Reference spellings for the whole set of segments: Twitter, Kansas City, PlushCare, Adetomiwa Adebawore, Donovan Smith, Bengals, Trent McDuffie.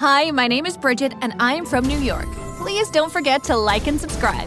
Hi, my name is Bridget, and I'm from New York. Please don't forget to like and subscribe.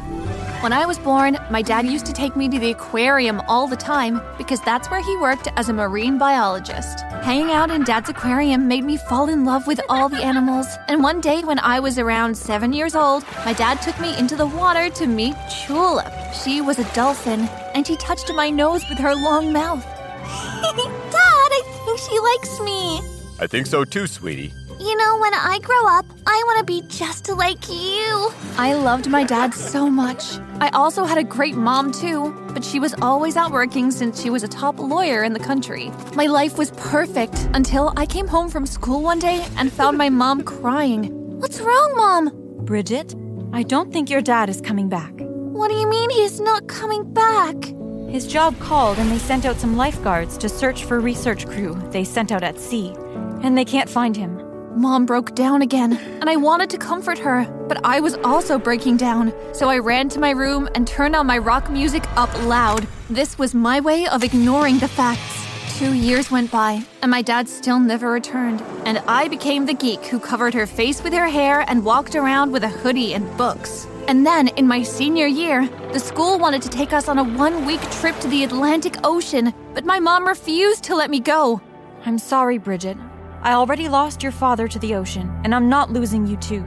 When I was born, my dad used to take me to the aquarium all the time because that's where he worked as a marine biologist. Hanging out in Dad's aquarium made me fall in love with all the animals, and one day when I was around 7 years old, my dad took me into the water to meet Tulip. She was a dolphin, and she touched my nose with her long mouth. Dad, I think she likes me. I think so too, sweetie. You know, when I grow up, I want to be just like you. I loved my dad so much. I also had a great mom, too, but she was always out working since she was a top lawyer in the country. My life was perfect until I came home from school one day and found my mom crying. What's wrong, Mom? Bridget, I don't think your dad is coming back. What do you mean he's not coming back? His job called and they sent out some lifeguards to search for research crew they sent out at sea, and they can't find him. Mom broke down again, and I wanted to comfort her, but I was also breaking down, so I ran to my room and turned on my rock music up loud. This was my way of ignoring the facts. 2 years went by, and my dad still never returned, and I became the geek who covered her face with her hair and walked around with a hoodie and books. And then, in my senior year, the school wanted to take us on a one-week trip to the Atlantic Ocean, but my mom refused to let me go. I'm sorry, Bridget. I already lost your father to the ocean, and I'm not losing you too.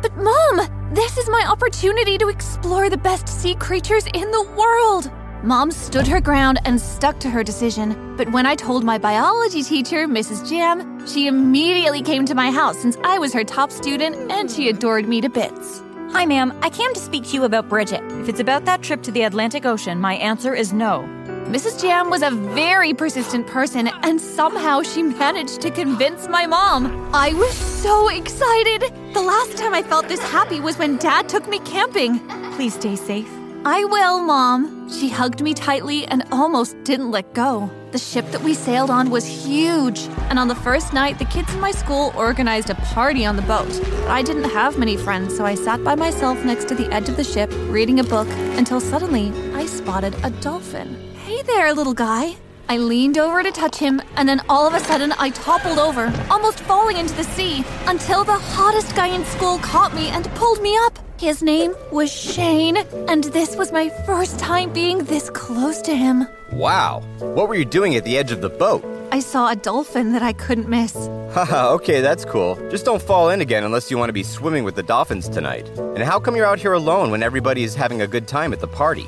But Mom, this is my opportunity to explore the best sea creatures in the world! Mom stood her ground and stuck to her decision, but when I told my biology teacher, Mrs. Jam, she immediately came to my house since I was her top student and she adored me to bits. Hi, ma'am. I came to speak to you about Bridget. If it's about that trip to the Atlantic Ocean, my answer is no. Mrs. Jam was a very persistent person, and somehow she managed to convince my mom. I was so excited. The last time I felt this happy was when Dad took me camping. Please stay safe. I will, Mom. She hugged me tightly and almost didn't let go. The ship that we sailed on was huge, and on the first night, the kids in my school organized a party on the boat. But I didn't have many friends, so I sat by myself next to the edge of the ship, reading a book, until suddenly I spotted a dolphin. Hey there, little guy. I leaned over to touch him, and then all of a sudden I toppled over, almost falling into the sea, until the hottest guy in school caught me and pulled me up. His name was Shane, and this was my first time being this close to him. Wow. What were you doing at the edge of the boat? I saw a dolphin that I couldn't miss. Haha, okay, that's cool. Just don't fall in again unless you want to be swimming with the dolphins tonight. And how come you're out here alone when everybody is having a good time at the party?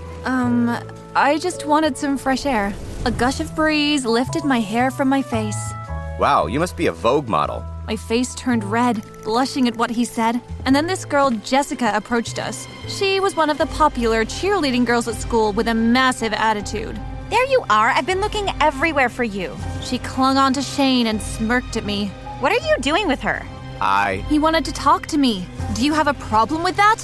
I just wanted some fresh air. A gush of breeze lifted my hair from my face. Wow, you must be a Vogue model. My face turned red, blushing at what he said. And then this girl, Jessica, approached us. She was one of the popular cheerleading girls at school with a massive attitude. There you are. I've been looking everywhere for you. She clung onto Shane and smirked at me. What are you doing with her? He wanted to talk to me. Do you have a problem with that?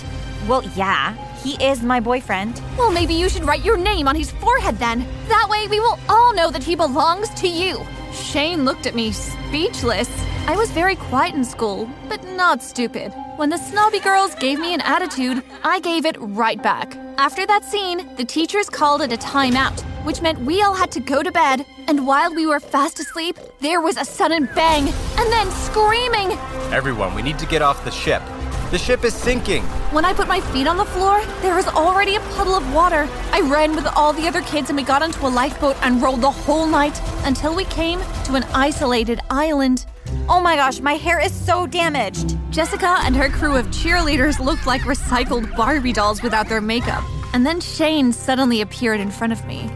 Well, yeah. He is my boyfriend. Well, maybe you should write your name on his forehead then. That way we will all know that he belongs to you. Shane looked at me, speechless. I was very quiet in school, but not stupid. When the snobby girls gave me an attitude, I gave it right back. After that scene, the teachers called it a timeout, which meant we all had to go to bed. And while we were fast asleep, there was a sudden bang, and then screaming. Everyone, we need to get off the ship. The ship is sinking. When I put my feet on the floor, there was already a puddle of water. I ran with all the other kids and we got onto a lifeboat and rowed the whole night until we came to an isolated island. Oh my gosh, my hair is so damaged. Jessica and her crew of cheerleaders looked like recycled Barbie dolls without their makeup. And then Shane suddenly appeared in front of me.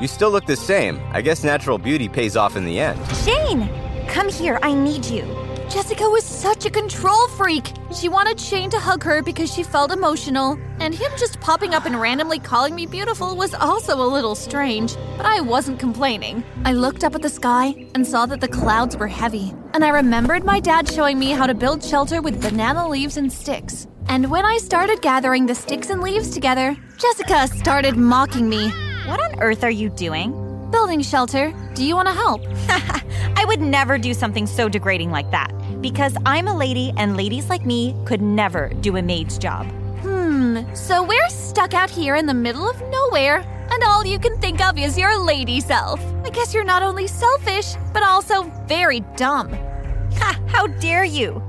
You still look the same. I guess natural beauty pays off in the end. Shane, come here. I need you. Jessica was such a control freak. She wanted Shane to hug her because she felt emotional, and him just popping up and randomly calling me beautiful was also a little strange, but I wasn't complaining. I looked up at the sky and saw that the clouds were heavy, and I remembered my dad showing me how to build shelter with banana leaves and sticks. And when I started gathering the sticks and leaves together, Jessica started mocking me. What on earth are you doing? Building shelter. Do you want to help? I would never do something so degrading like that. Because I'm a lady, and ladies like me could never do a maid's job. So we're stuck out here in the middle of nowhere, and all you can think of is your lady self. I guess you're not only selfish, but also very dumb. Ha! How dare you!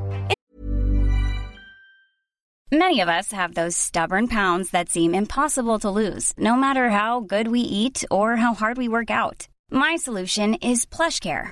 Many of us have those stubborn pounds that seem impossible to lose, no matter how good we eat or how hard we work out. My solution is PlushCare.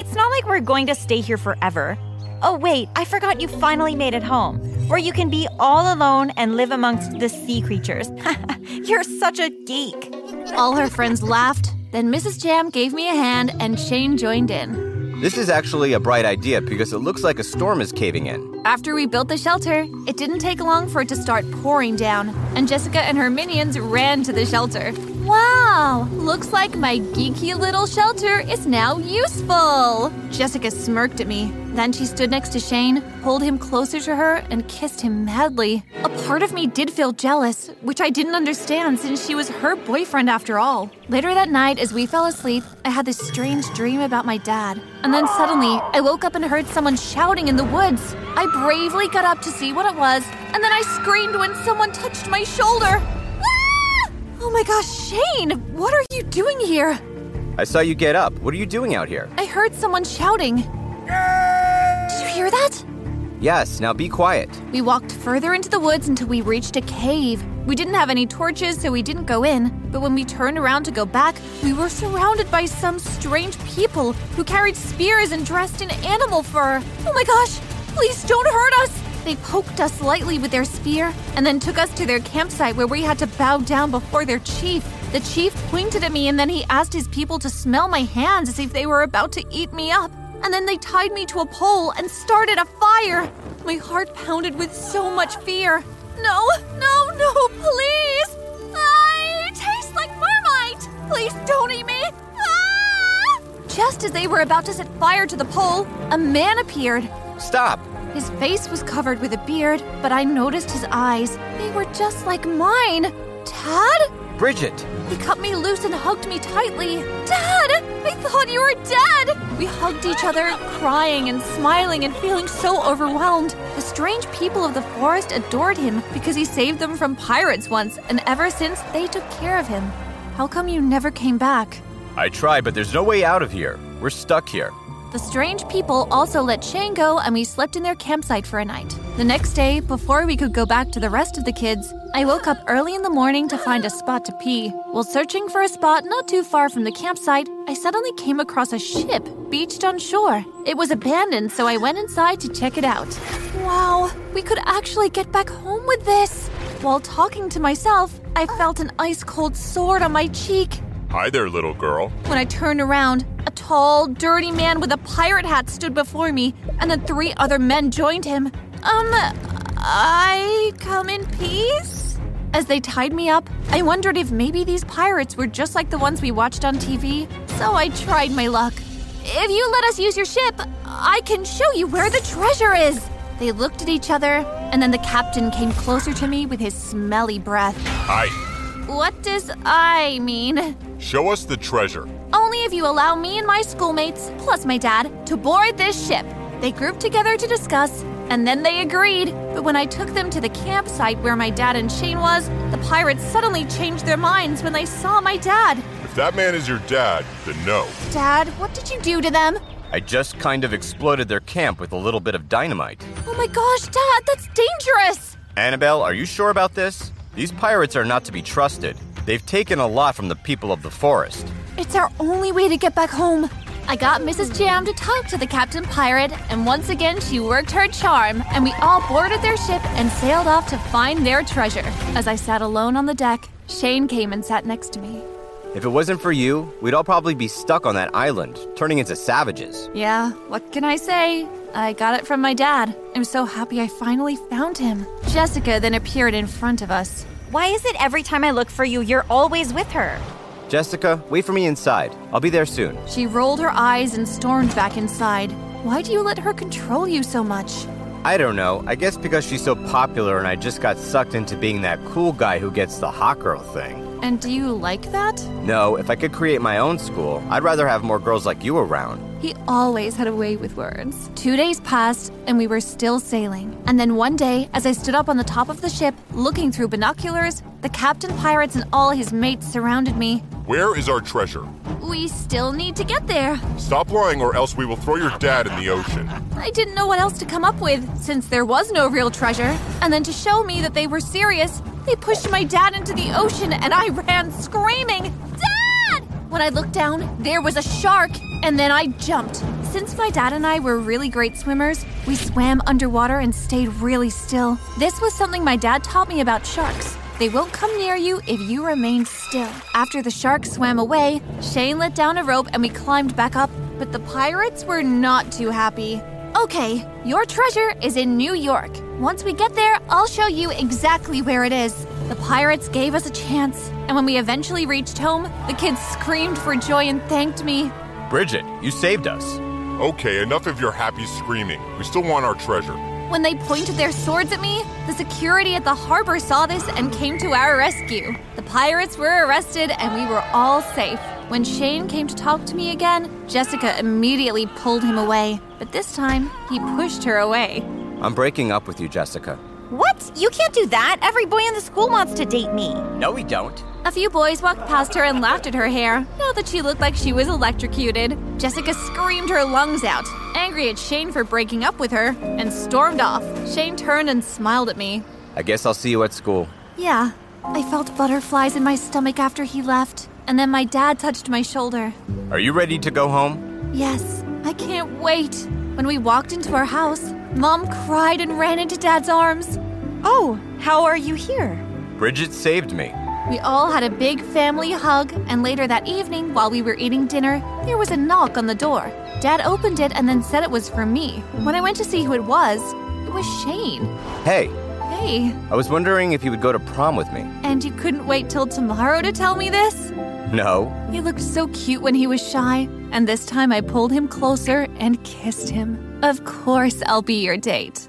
It's not like we're going to stay here forever. Oh wait, I forgot you finally made it home, where you can be all alone and live amongst the sea creatures. You're such a geek. All her friends laughed, then Mrs. Jam gave me a hand and Shane joined in. This is actually a bright idea because it looks like a storm is caving in. After we built the shelter, it didn't take long for it to start pouring down, and Jessica and her minions ran to the shelter. Wow! Looks like my geeky little shelter is now useful! Jessica smirked at me. Then she stood next to Shane, pulled him closer to her, and kissed him madly. A part of me did feel jealous, which I didn't understand since she was her boyfriend after all. Later that night, as we fell asleep, I had this strange dream about my dad. And then suddenly, I woke up and heard someone shouting in the woods. I bravely got up to see what it was, and then I screamed when someone touched my shoulder. Oh my gosh, Shane, what are you doing here? I saw you get up. What are you doing out here? I heard someone shouting. Did you hear that? Yes, now be quiet. We walked further into the woods until we reached a cave. We didn't have any torches, so we didn't go in. But when we turned around to go back, we were surrounded by some strange people who carried spears and dressed in animal fur. Oh my gosh, please don't hurt us! They poked us lightly with their spear and then took us to their campsite where we had to bow down before their chief. The chief pointed at me and then he asked his people to smell my hands as if they were about to eat me up. And then they tied me to a pole and started a fire. My heart pounded with so much fear. No, no, no, please! I taste like marmite! Please don't eat me! Ah! Just as they were about to set fire to the pole, a man appeared. Stop! His face was covered with a beard, but I noticed his eyes. They were just like mine. Dad? Bridget! He cut me loose and hugged me tightly. Dad! I thought you were dead! We hugged each other, crying and smiling and feeling so overwhelmed. The strange people of the forest adored him because he saved them from pirates once, and ever since, they took care of him. How come you never came back? I tried, but there's no way out of here. We're stuck here. The strange people also let Shane go, and we slept in their campsite for a night. The next day, before we could go back to the rest of the kids, I woke up early in the morning to find a spot to pee. While searching for a spot not too far from the campsite, I suddenly came across a ship beached on shore. It was abandoned, so I went inside to check it out. Wow, we could actually get back home with this. While talking to myself, I felt an ice-cold sword on my cheek. Hi there, little girl. When I turned around, a tall, dirty man with a pirate hat stood before me, and then 3 other men joined him. I come in peace? As they tied me up, I wondered if maybe these pirates were just like the ones we watched on TV, so I tried my luck. If you let us use your ship, I can show you where the treasure is. They looked at each other, and then the captain came closer to me with his smelly breath. Hi. What does I mean? Show us the treasure. Only if you allow me and my schoolmates, plus my dad, to board this ship. They grouped together to discuss, and then they agreed. But when I took them to the campsite where my dad and Shane was, the pirates suddenly changed their minds when they saw my dad. If that man is your dad, then no. Dad, what did you do to them? I just kind of exploded their camp with a little bit of dynamite. Oh my gosh, Dad, that's dangerous! Annabelle, are you sure about this? These pirates are not to be trusted. They've taken a lot from the people of the forest. It's our only way to get back home. I got Mrs. Jam to talk to the Captain Pirate, and once again she worked her charm, and we all boarded their ship and sailed off to find their treasure. As I sat alone on the deck, Shane came and sat next to me. If it wasn't for you, we'd all probably be stuck on that island, turning into savages. Yeah, what can I say? I got it from my dad. I'm so happy I finally found him. Jessica then appeared in front of us. Why is it every time I look for you, you're always with her? Jessica, wait for me inside. I'll be there soon. She rolled her eyes and stormed back inside. Why do you let her control you so much? I don't know. I guess because she's so popular and I just got sucked into being that cool guy who gets the hot girl thing. And do you like that? No, if I could create my own school, I'd rather have more girls like you around. He always had a way with words. 2 days passed, and we were still sailing. And then one day, as I stood up on the top of the ship, looking through binoculars, the Captain Pirates and all his mates surrounded me. Where is our treasure? We still need to get there. Stop lying or else we will throw your dad in the ocean. I didn't know what else to come up with, since there was no real treasure. And then to show me that they were serious, they pushed my dad into the ocean and I ran screaming, Dad! When I looked down, there was a shark, and then I jumped. Since my dad and I were really great swimmers, we swam underwater and stayed really still. This was something my dad taught me about sharks. They won't come near you if you remain still. After the shark swam away, Shane let down a rope and we climbed back up, but the pirates were not too happy. Okay, your treasure is in New York. Once we get there, I'll show you exactly where it is. The pirates gave us a chance, and when we eventually reached home, the kids screamed for joy and thanked me. Bridget, you saved us. Okay, enough of your happy screaming. We still want our treasure. When they pointed their swords at me, the security at the harbor saw this and came to our rescue. The pirates were arrested, and we were all safe. When Shane came to talk to me again, Jessica immediately pulled him away. But this time, he pushed her away. I'm breaking up with you, Jessica. What? You can't do that. Every boy in the school wants to date me. No, we don't. A few boys walked past her and laughed at her hair, now that she looked like she was electrocuted. Jessica screamed her lungs out, angry at Shane for breaking up with her, and stormed off. Shane turned and smiled at me. I guess I'll see you at school. Yeah. I felt butterflies in my stomach after he left. And then my dad touched my shoulder. Are you ready to go home? Yes, I can't wait. When we walked into our house, Mom cried and ran into Dad's arms. Oh, how are you here? Bridget saved me. We all had a big family hug, and later that evening, while we were eating dinner, there was a knock on the door. Dad opened it and then said it was for me. When I went to see who it was Shane. Hey. Hey. I was wondering if you would go to prom with me. And you couldn't wait till tomorrow to tell me this? No. He looked so cute when he was shy, and this time I pulled him closer and kissed him. Of course, I'll be your date.